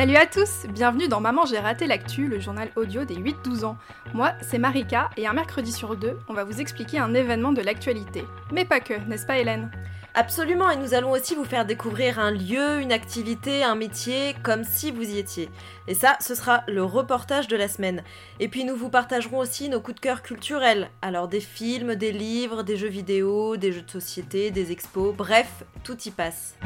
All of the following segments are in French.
Salut à tous, bienvenue dans Maman j'ai raté l'actu, le journal audio des 8-12 ans. Moi, c'est Marika et un mercredi sur deux, on va vous expliquer un événement de l'actualité. Mais pas que, n'est-ce pas Hélène ? Absolument, et nous allons aussi vous faire découvrir un lieu, une activité, un métier, comme si vous y étiez. Et ça, ce sera le reportage de la semaine. Et puis nous vous partagerons aussi nos coups de cœur culturels. Alors des films, des livres, des jeux vidéo, des jeux de société, des expos, bref, tout y passe.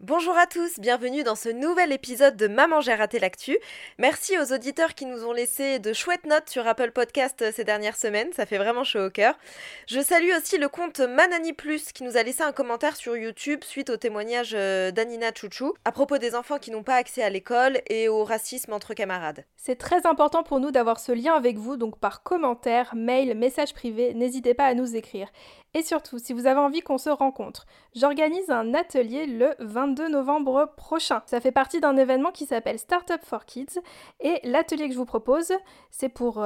Bonjour à tous, bienvenue dans ce nouvel épisode de Maman j'ai raté l'actu. Merci aux auditeurs qui nous ont laissé de chouettes notes sur Apple Podcast ces dernières semaines, ça fait vraiment chaud au cœur. Je salue aussi le compte Manani Plus qui nous a laissé un commentaire sur YouTube suite au témoignage d'Anina Chouchou à propos des enfants qui n'ont pas accès à l'école et au racisme entre camarades. C'est très important pour nous d'avoir ce lien avec vous, donc par commentaire, mail, message privé, n'hésitez pas à nous écrire. Et surtout, si vous avez envie qu'on se rencontre, j'organise un atelier le 22 novembre prochain. Ça fait partie d'un événement qui s'appelle Startup for Kids et l'atelier que je vous propose, c'est pour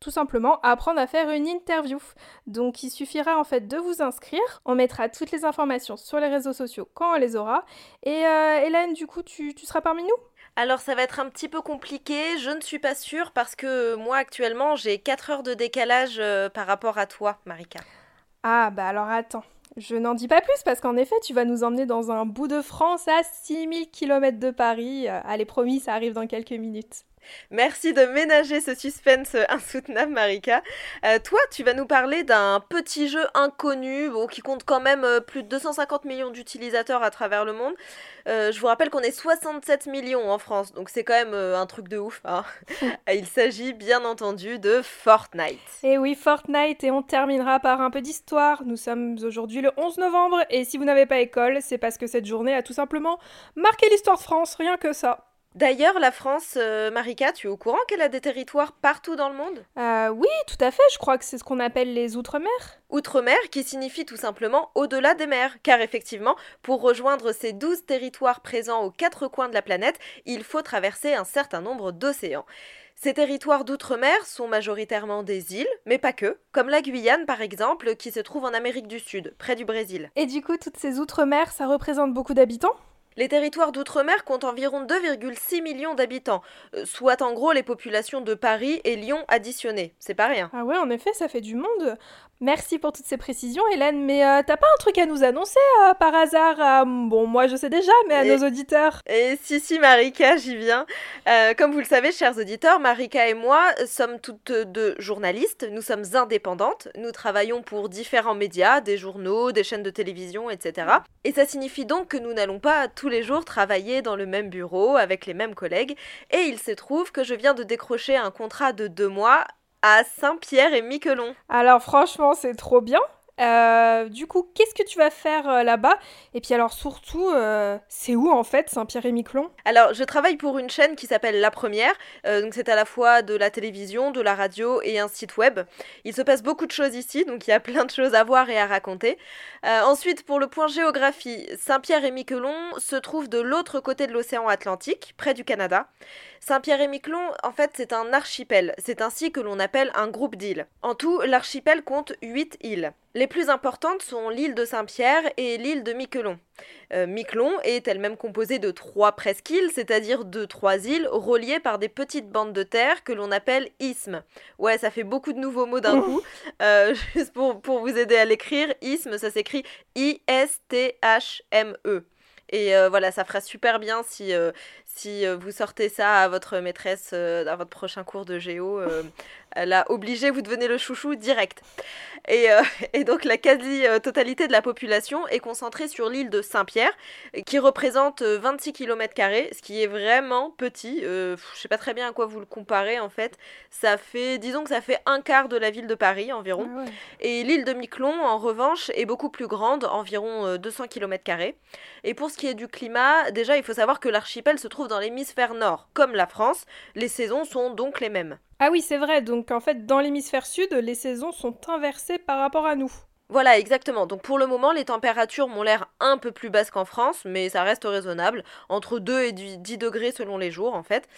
tout simplement apprendre à faire une interview. Donc il suffira en fait de vous inscrire, on mettra toutes les informations sur les réseaux sociaux quand on les aura. Et Hélène, du coup, tu seras parmi nous ? Alors ça va être un petit peu compliqué, je ne suis pas sûre parce que moi actuellement j'ai 4 heures de décalage par rapport à toi, Marika. Ah bah alors attends, je n'en dis pas plus parce qu'en effet tu vas nous emmener dans un bout de France à 6000 km de Paris. Allez promis, ça arrive dans quelques minutes. Merci de ménager ce suspense insoutenable Marika. Toi tu vas nous parler d'un petit jeu inconnu qui compte quand même plus de 250 millions d'utilisateurs à travers le monde. Je vous rappelle qu'on est 67 millions en France, donc c'est quand même un truc de ouf, hein. Il s'agit bien entendu de Fortnite. Et oui, Fortnite, et on terminera par un peu d'histoire. Nous sommes aujourd'hui le 11 novembre et si vous n'avez pas école, c'est parce que cette journée a tout simplement marqué l'histoire de France, rien que ça. D'ailleurs, la France, Marika, tu es au courant qu'elle a des territoires partout dans le monde ? Oui, tout à fait, je crois que c'est ce qu'on appelle les Outre-mer. Outre-mer qui signifie tout simplement au-delà des mers, car effectivement, pour rejoindre ces 12 territoires présents aux 4 coins de la planète, il faut traverser un certain nombre d'océans. Ces territoires d'outre-mer sont majoritairement des îles, mais pas que, comme la Guyane par exemple, qui se trouve en Amérique du Sud, près du Brésil. Et du coup, toutes ces outre-mer, ça représente beaucoup d'habitants ? Les territoires d'outre-mer comptent environ 2,6 millions d'habitants, soit en gros les populations de Paris et Lyon additionnées. C'est pas rien. Ah ouais, en effet, ça fait du monde. Merci pour toutes ces précisions, Hélène, mais t'as pas un truc à nous annoncer par hasard Bon, moi je sais déjà, mais à nos auditeurs. Et si, Marika, j'y viens. Comme vous le savez, chers auditeurs, Marika et moi sommes toutes deux journalistes, nous sommes indépendantes, nous travaillons pour différents médias, des journaux, des chaînes de télévision, etc. Et ça signifie donc que nous n'allons pas tous les jours travailler dans le même bureau avec les mêmes collègues, et il se trouve que je viens de décrocher un contrat de 2 mois à Saint-Pierre-et-Miquelon. Alors franchement, c'est trop bien. Du coup, qu'est-ce que tu vas faire là-bas ? Et puis alors surtout, c'est où en fait Saint-Pierre-et-Miquelon ? Alors je travaille pour une chaîne qui s'appelle La Première, donc c'est à la fois de la télévision, de la radio et un site web. Il se passe beaucoup de choses ici, donc il y a plein de choses à voir et à raconter. Ensuite, pour le point géographie, Saint-Pierre-et-Miquelon se trouve de l'autre côté de l'océan Atlantique, près du Canada. Saint-Pierre-et-Miquelon, en fait, c'est un archipel. C'est ainsi que l'on appelle un groupe d'îles. En tout, l'archipel compte 8 îles. Les plus importantes sont l'île de Saint-Pierre et l'île de Miquelon. Miquelon est elle-même composée de 3 presqu'îles, c'est-à-dire de 3 îles reliées par des petites bandes de terre que l'on appelle isthmes. Ouais, ça fait beaucoup de nouveaux mots d'un coup. Juste pour vous aider à l'écrire, isthme, ça s'écrit I-S-T-H-M-E. Et voilà, ça fera super bien si vous sortez ça à votre maîtresse dans votre prochain cours de géo. Là, obligé, vous devenez le chouchou direct. Et donc, la quasi-totalité de la population est concentrée sur l'île de Saint-Pierre, qui représente 26 km², ce qui est vraiment petit. Je ne sais pas très bien à quoi vous le comparez, en fait. Disons que ça fait un quart de la ville de Paris, environ. Ah ouais. Et l'île de Miquelon, en revanche, est beaucoup plus grande, environ 200 km². Et pour ce qui est du climat, déjà, il faut savoir que l'archipel se trouve dans l'hémisphère nord. Comme la France, les saisons sont donc les mêmes. Ah oui, c'est vrai, donc en fait, dans l'hémisphère sud, les saisons sont inversées par rapport à nous. Voilà, exactement. Donc pour le moment, les températures m'ont l'air un peu plus basses qu'en France, mais ça reste raisonnable, entre 2 et 10 degrés selon les jours en fait.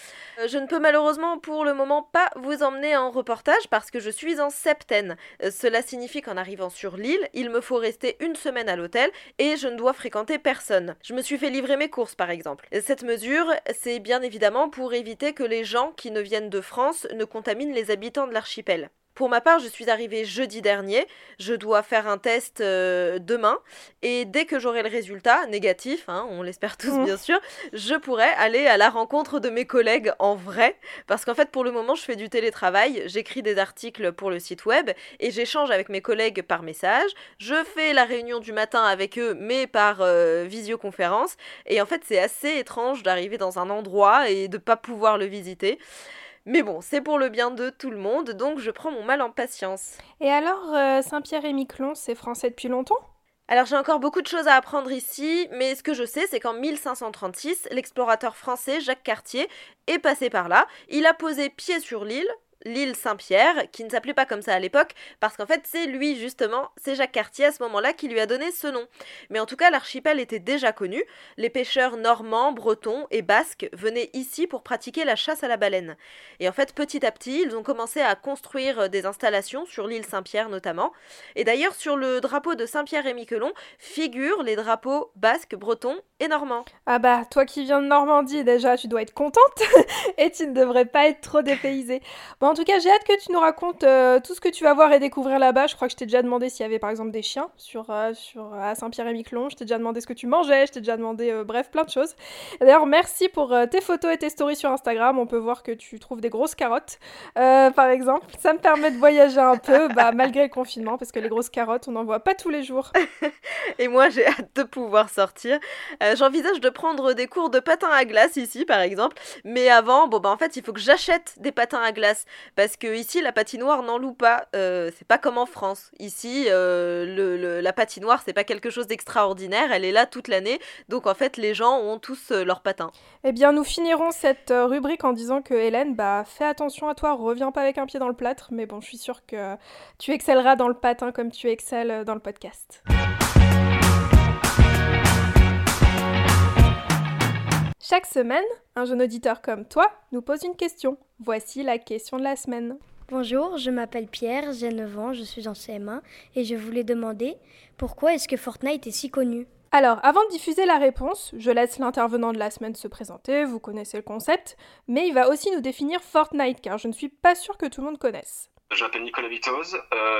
Je ne peux malheureusement pour le moment pas vous emmener en reportage parce que je suis en septaine. Cela signifie qu'en arrivant sur l'île, il me faut rester une semaine à l'hôtel et je ne dois fréquenter personne. Je me suis fait livrer mes courses par exemple. Cette mesure, c'est bien évidemment pour éviter que les gens qui ne viennent de France ne contaminent les habitants de l'archipel. Pour ma part, je suis arrivée jeudi dernier, je dois faire un test demain, et dès que j'aurai le résultat, négatif, hein, on l'espère tous bien sûr, je pourrai aller à la rencontre de mes collègues en vrai, parce qu'en fait pour le moment je fais du télétravail, j'écris des articles pour le site web, et j'échange avec mes collègues par message, je fais la réunion du matin avec eux, mais par visioconférence, et en fait c'est assez étrange d'arriver dans un endroit et de ne pas pouvoir le visiter. Mais bon, c'est pour le bien de tout le monde, donc je prends mon mal en patience. Et alors, Saint-Pierre-et-Miquelon, c'est français depuis longtemps ? Alors j'ai encore beaucoup de choses à apprendre ici, mais ce que je sais c'est qu'en 1536, l'explorateur français Jacques Cartier est passé par là, il a posé pied sur l'île, l'île Saint-Pierre, qui ne s'appelait pas comme ça à l'époque, parce qu'en fait c'est lui justement, c'est Jacques Cartier à ce moment-là qui lui a donné ce nom. Mais en tout cas l'archipel était déjà connu, les pêcheurs normands, bretons et basques venaient ici pour pratiquer la chasse à la baleine. Et en fait petit à petit ils ont commencé à construire des installations sur l'île Saint-Pierre notamment, et d'ailleurs sur le drapeau de Saint-Pierre-et-Miquelon figurent les drapeaux basques, bretons et normands. Ah bah toi qui viens de Normandie déjà tu dois être contente et tu ne devrais pas être trop dépaysée. Bon, en tout cas, j'ai hâte que tu nous racontes tout ce que tu vas voir et découvrir là-bas. Je crois que je t'ai déjà demandé s'il y avait par exemple des chiens à Saint-Pierre-et-Miquelon. Je t'ai déjà demandé ce que tu mangeais. Je t'ai déjà demandé, bref, plein de choses. Et d'ailleurs, merci pour tes photos et tes stories sur Instagram. On peut voir que tu trouves des grosses carottes, par exemple. Ça me permet de voyager un peu, malgré le confinement, parce que les grosses carottes, on n'en voit pas tous les jours. Et moi, j'ai hâte de pouvoir sortir. J'envisage de prendre des cours de patin à glace ici, par exemple. Mais avant, en fait, il faut que j'achète des patins à glace. Parce que ici la patinoire n'en loue pas, c'est pas comme en France. Ici la patinoire c'est pas quelque chose d'extraordinaire, elle est là toute l'année, donc en fait les gens ont tous leurs patins. Eh bien nous finirons cette rubrique en disant que Hélène, fais attention à toi, reviens pas avec un pied dans le plâtre, mais bon je suis sûre que tu excelleras dans le patin comme tu excelles dans le podcast. Chaque semaine, un jeune auditeur comme toi nous pose une question. Voici la question de la semaine. Bonjour, je m'appelle Pierre, j'ai 9 ans, je suis en CM1 et je voulais demander pourquoi est-ce que Fortnite est si connu ? Alors, avant de diffuser la réponse, je laisse l'intervenant de la semaine se présenter, vous connaissez le concept, mais il va aussi nous définir Fortnite car je ne suis pas sûre que tout le monde connaisse. Je m'appelle Nicolas Vitoz,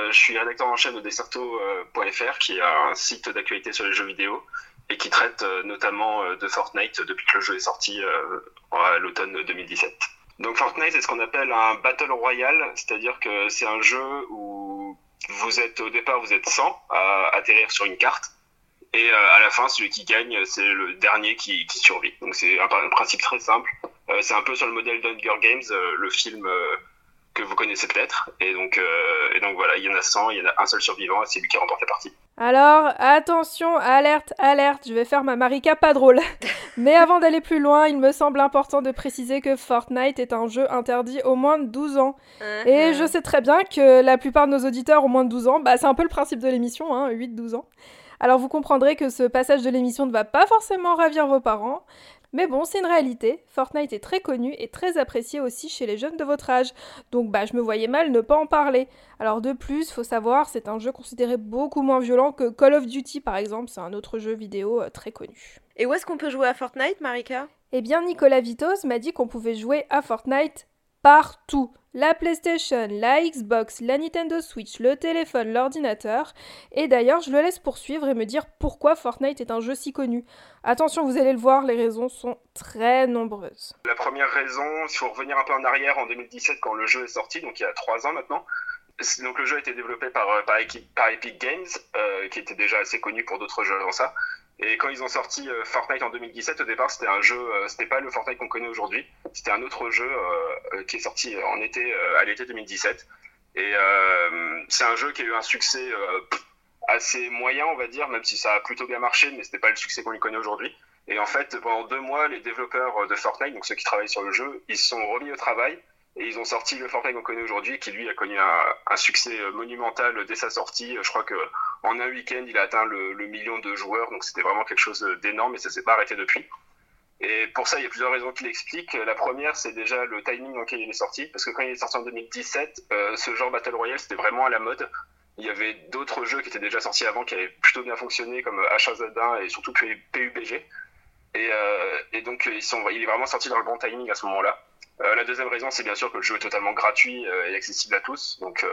je suis rédacteur en chef de desserto.fr qui est un site d'actualité sur les jeux vidéo et qui traite notamment de Fortnite depuis que le jeu est sorti à l'automne 2017. Donc Fortnite, c'est ce qu'on appelle un Battle Royale, c'est-à-dire que c'est un jeu où vous êtes 100 à atterrir sur une carte, et à la fin, celui qui gagne, c'est le dernier qui survit. Donc c'est un principe très simple, c'est un peu sur le modèle d'Hunger Games, le film que vous connaissez peut-être, et donc voilà, il y en a 100, il y en a un seul survivant, et c'est lui qui remporte la partie. Alors, attention, alerte, alerte, je vais faire ma Marika pas drôle. Mais avant d'aller plus loin, il me semble important de préciser que Fortnite est un jeu interdit aux moins de 12 ans. Uh-huh. Et je sais très bien que la plupart de nos auditeurs ont moins de 12 ans, c'est un peu le principe de l'émission, 8-12 ans. Alors vous comprendrez que ce passage de l'émission ne va pas forcément ravir vos parents. Mais bon, c'est une réalité, Fortnite est très connu et très apprécié aussi chez les jeunes de votre âge, donc je me voyais mal ne pas en parler. Alors de plus, faut savoir, c'est un jeu considéré beaucoup moins violent que Call of Duty par exemple, c'est un autre jeu vidéo très connu. Et où est-ce qu'on peut jouer à Fortnite, Marika ? Eh bien, Nicolas Vitoz m'a dit qu'on pouvait jouer à Fortnite partout. La PlayStation, la Xbox, la Nintendo Switch, le téléphone, l'ordinateur. Et d'ailleurs, je le laisse poursuivre et me dire pourquoi Fortnite est un jeu si connu. Attention, vous allez le voir, les raisons sont très nombreuses. La première raison, il faut revenir un peu en arrière en 2017 quand le jeu est sorti, donc il y a 3 ans maintenant. Donc le jeu a été développé par Epic Games, qui était déjà assez connu pour d'autres jeux avant ça. Et quand ils ont sorti Fortnite en 2017, au départ, c'était un jeu, c'était pas le Fortnite qu'on connaît aujourd'hui. C'était un autre jeu qui est sorti en été, à l'été 2017. Et c'est un jeu qui a eu un succès assez moyen, on va dire, même si ça a plutôt bien marché, mais c'était pas le succès qu'on y connaît aujourd'hui. Et en fait, pendant 2 mois, les développeurs de Fortnite, donc ceux qui travaillent sur le jeu, ils se sont remis au travail et ils ont sorti le Fortnite qu'on connaît aujourd'hui, qui lui a connu un succès monumental dès sa sortie. Je crois que En un week-end, il a atteint le million de joueurs, donc c'était vraiment quelque chose d'énorme et ça ne s'est pas arrêté depuis. Et pour ça, il y a plusieurs raisons qui l'expliquent. La première, c'est déjà le timing dans lequel il est sorti, parce que quand il est sorti en 2017, ce genre Battle Royale, c'était vraiment à la mode. Il y avait d'autres jeux qui étaient déjà sortis avant, qui avaient plutôt bien fonctionné, comme H1Z1 et surtout PUBG. Et donc, il est vraiment sorti dans le bon timing à ce moment-là. La deuxième raison, c'est bien sûr que le jeu est totalement gratuit et accessible à tous, donc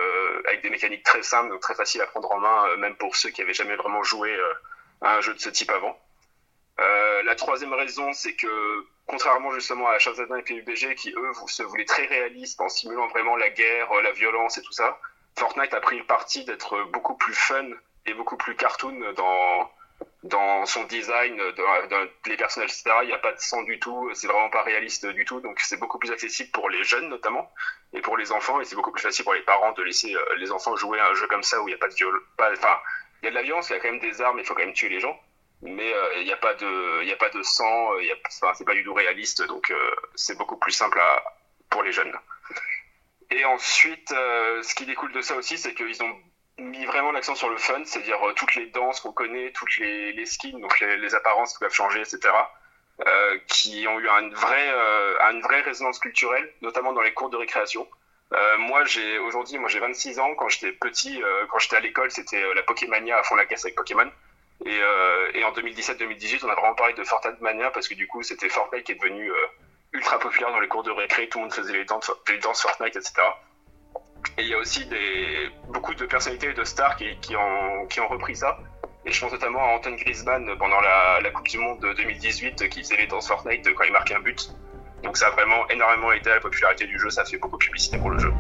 avec des mécaniques très simples, donc très faciles à prendre en main, même pour ceux qui n'avaient jamais vraiment joué à un jeu de ce type avant. La troisième raison, c'est que contrairement justement à H1Z1 et PUBG qui eux se voulaient très réalistes en simulant vraiment la guerre, la violence et tout ça, Fortnite a pris le parti d'être beaucoup plus fun et beaucoup plus cartoon dans son design, dans les personnages, etc. Il n'y a pas de sang du tout, c'est vraiment pas réaliste du tout, donc c'est beaucoup plus accessible pour les jeunes notamment et pour les enfants, et c'est beaucoup plus facile pour les parents de laisser les enfants jouer à un jeu comme ça où il n'y a pas de violence, enfin il y a de la violence, il y a quand même des armes, il faut quand même tuer les gens. Mais il n'y a pas de sang, c'est pas du tout réaliste, donc c'est beaucoup plus simple pour les jeunes. Et ensuite, ce qui découle de ça aussi, c'est qu'ils ont mis vraiment l'accent sur le fun, c'est-à-dire toutes les danses qu'on connaît, toutes les skins, donc les apparences qui peuvent changer, etc., qui ont eu une vraie résonance culturelle, notamment dans les cours de récréation. Moi, j'ai 26 ans, quand j'étais petit, quand j'étais à l'école, c'était la Pokémania à fond la caisse avec Pokémon. Et en 2017-2018, on a vraiment parlé de Fortnite Mania parce que du coup, c'était Fortnite qui est devenu ultra populaire dans les cours de récré. Tout le monde faisait les danses Fortnite, etc. Et il y a aussi beaucoup de personnalités et de stars qui ont repris ça. Et je pense notamment à Antoine Griezmann pendant la Coupe du Monde 2018 qui faisait les danses Fortnite quand il marquait un but. Donc ça a vraiment énormément aidé à la popularité du jeu. Ça a fait beaucoup de publicité pour le jeu.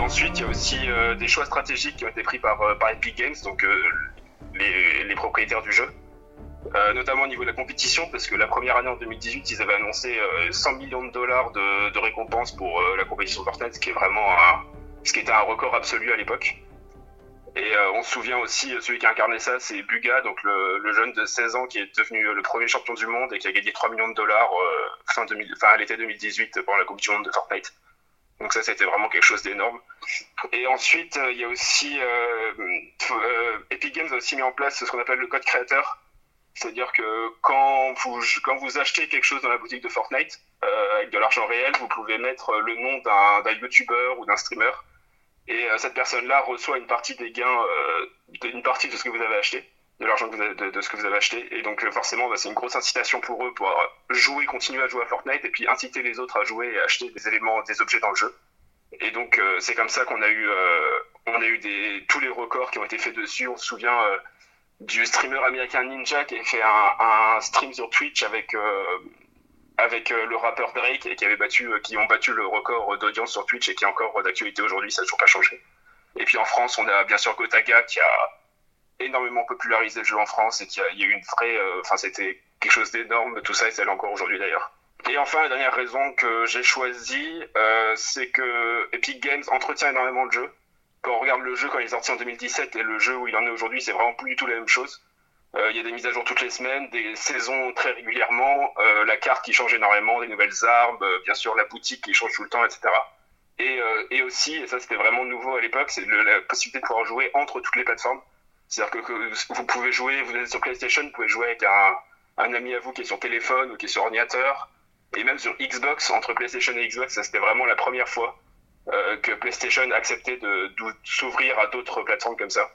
Ensuite, il y a aussi des choix stratégiques qui ont été pris par Epic Games, donc les propriétaires du jeu, notamment au niveau de la compétition, parce que la première année en 2018, ils avaient annoncé 100 millions de dollars de récompenses pour la compétition Fortnite, ce qui était un record absolu à l'époque. Et on se souvient aussi, celui qui a incarné ça, c'est Buga, donc le jeune de 16 ans qui est devenu le premier champion du monde et qui a gagné 3 millions de dollars à l'été 2018 pendant la Coupe du Monde de Fortnite. Donc ça, c'était vraiment quelque chose d'énorme. Et ensuite, il y a aussi Epic Games a aussi mis en place ce qu'on appelle le code créateur. C'est-à-dire que quand vous achetez quelque chose dans la boutique de Fortnite, avec de l'argent réel, vous pouvez mettre le nom d'un youtubeur ou d'un streamer. Et cette personne-là reçoit une partie des gains, une partie de ce que vous avez acheté, de l'argent de ce que vous avez acheté. Et donc forcément, c'est une grosse incitation pour eux pour continuer à jouer à Fortnite et puis inciter les autres à jouer et acheter des objets dans le jeu. Et donc c'est comme ça qu'on a eu tous les records qui ont été faits dessus. On se souvient du streamer américain Ninja qui a fait un stream sur Twitch avec le rappeur Drake et qui ont battu le record d'audience sur Twitch et qui est encore d'actualité aujourd'hui, ça n'a toujours pas changé. Et puis en France, on a bien sûr Gotaga qui a énormément popularisé le jeu en France et qu'il y a eu une vraie... c'était quelque chose d'énorme, tout ça, et ça l'est encore aujourd'hui d'ailleurs. Et enfin, la dernière raison que j'ai choisie, c'est que Epic Games entretient énormément le jeu. Quand on regarde le jeu quand il est sorti en 2017 et le jeu où il en est aujourd'hui, c'est vraiment plus du tout la même chose. Il y a des mises à jour toutes les semaines, des saisons très régulièrement, la carte qui change énormément, des nouvelles armes, bien sûr la boutique qui change tout le temps, etc. Et aussi, et ça c'était vraiment nouveau à l'époque, c'est la possibilité de pouvoir jouer entre toutes les plateformes. C'est-à-dire que vous pouvez jouer, vous êtes sur PlayStation, vous pouvez jouer avec un ami à vous qui est sur téléphone ou qui est sur ordinateur. Et même sur Xbox, entre PlayStation et Xbox, ça c'était vraiment la première fois que PlayStation acceptait de s'ouvrir à d'autres plateformes comme ça.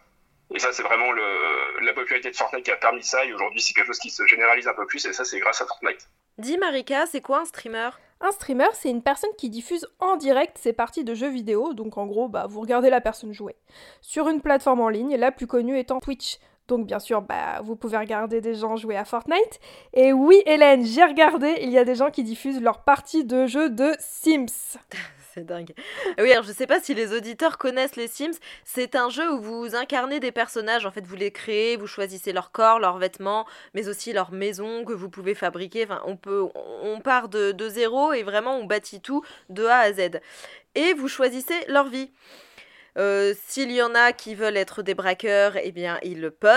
Et ça c'est vraiment la popularité de Fortnite qui a permis ça, et aujourd'hui c'est quelque chose qui se généralise un peu plus, et ça c'est grâce à Fortnite. Dis Marika, c'est quoi un streamer ? Un streamer, c'est une personne qui diffuse en direct ses parties de jeux vidéo, donc en gros, vous regardez la personne jouer. Sur une plateforme en ligne, la plus connue étant Twitch. Donc bien sûr, vous pouvez regarder des gens jouer à Fortnite. Et oui, Hélène, j'ai regardé, il y a des gens qui diffusent leurs parties de jeux de Sims. C'est dingue. Oui, alors je sais pas si les auditeurs connaissent les Sims. C'est un jeu où vous incarnez des personnages. En fait, vous les créez, vous choisissez leur corps, leurs vêtements, mais aussi leur maison que vous pouvez fabriquer. Enfin, on part de zéro et vraiment on bâtit tout de A à Z. Et vous choisissez leur vie. S'il y en a qui veulent être des braqueurs, eh bien, ils le peuvent.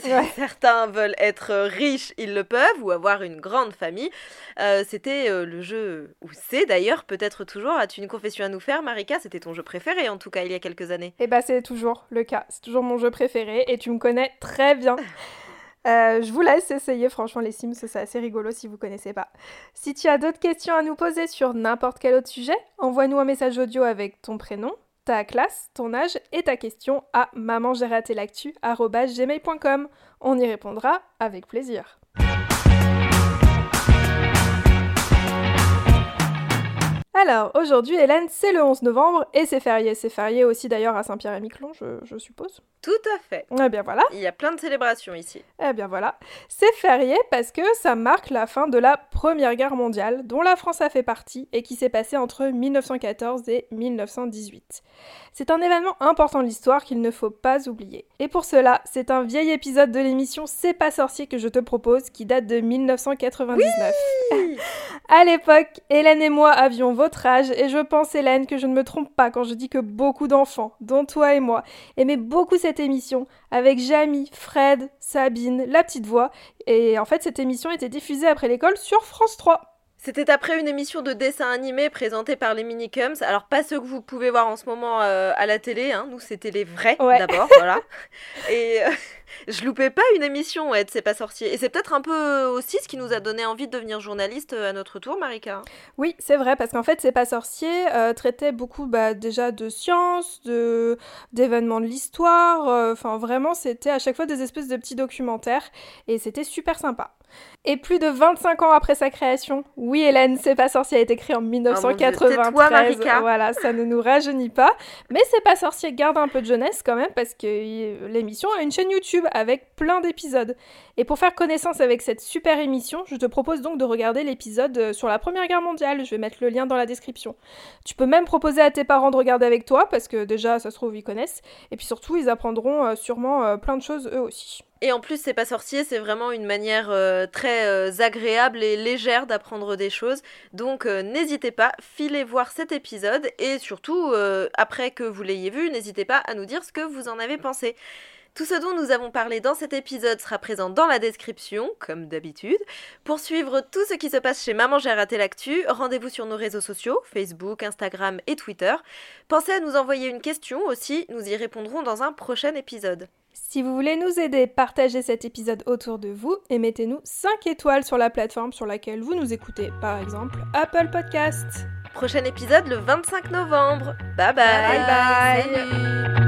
Si certains veulent être riches, ils le peuvent, ou avoir une grande famille. C'était le jeu, ou c'est d'ailleurs peut-être toujours. As-tu une confession à nous faire, Marika? C'était ton jeu préféré, en tout cas, il y a quelques années. Eh bien, c'est toujours le cas. C'est toujours mon jeu préféré, et tu me connais très bien. Je vous laisse essayer, franchement, les Sims, c'est assez rigolo si vous connaissez pas. Si tu as d'autres questions à nous poser sur n'importe quel autre sujet, envoie-nous un message audio avec ton prénom, ta classe, ton âge et ta question à mamanjeratelactu@gmail.com. On y répondra avec plaisir. Alors, aujourd'hui, Hélène, c'est le 11 novembre et c'est férié. C'est férié aussi d'ailleurs à Saint-Pierre-et-Miquelon, je suppose. Tout à fait. Eh bien voilà. Il y a plein de célébrations ici. Eh bien voilà. C'est férié parce que ça marque la fin de la Première Guerre mondiale, dont la France a fait partie et qui s'est passée entre 1914 et 1918. C'est un événement important de l'histoire qu'il ne faut pas oublier. Et pour cela, c'est un vieil épisode de l'émission C'est pas sorcier que je te propose, qui date de 1999. Oui. À l'époque, Hélène et moi avions votre âge, et je pense, Hélène, que je ne me trompe pas quand je dis que beaucoup d'enfants, dont toi et moi, aimaient beaucoup cette émission avec Jamie, Fred, Sabine, La Petite Voix, et en fait cette émission était diffusée après l'école sur France 3. C'était après une émission de dessin animé présentée par les Minicums. Alors, pas ceux que vous pouvez voir en ce moment à la télé. Hein. Nous, c'était les vrais, d'abord. Voilà. Et je loupais pas une émission, ouais, de C'est pas sorcier. Et c'est peut-être un peu aussi ce qui nous a donné envie de devenir journaliste à notre tour, Marika. Oui, c'est vrai, parce qu'en fait, C'est pas sorcier traitait beaucoup déjà de science, d'événements de l'histoire. Enfin, vraiment, c'était à chaque fois des espèces de petits documentaires. Et c'était super sympa. Et plus de 25 ans après sa création, oui Hélène, C'est pas sorcier a été créé en 1993. Oh mon Dieu, tais-toi, voilà, ça ne nous rajeunit pas. Mais C'est pas sorcier garde un peu de jeunesse quand même, parce que l'émission a une chaîne YouTube avec plein d'épisodes. Et pour faire connaissance avec cette super émission, je te propose donc de regarder l'épisode sur la Première Guerre mondiale. Je vais mettre le lien dans la description. Tu peux même proposer à tes parents de regarder avec toi, parce que déjà, ça se trouve, ils connaissent. Et puis surtout, ils apprendront sûrement plein de choses eux aussi. Et en plus, C'est pas sorcier, c'est vraiment une manière très agréable et légère d'apprendre des choses. Donc n'hésitez pas, filez voir cet épisode et surtout, après que vous l'ayez vu, n'hésitez pas à nous dire ce que vous en avez pensé. Tout ce dont nous avons parlé dans cet épisode sera présent dans la description, comme d'habitude. Pour suivre tout ce qui se passe chez Maman j'ai raté l'actu, rendez-vous sur nos réseaux sociaux, Facebook, Instagram et Twitter. Pensez à nous envoyer une question aussi, nous y répondrons dans un prochain épisode. Si vous voulez nous aider, partagez cet épisode autour de vous et mettez-nous 5 étoiles sur la plateforme sur laquelle vous nous écoutez, par exemple Apple Podcasts. Prochain épisode le 25 novembre. Bye bye. Bye bye. Salut.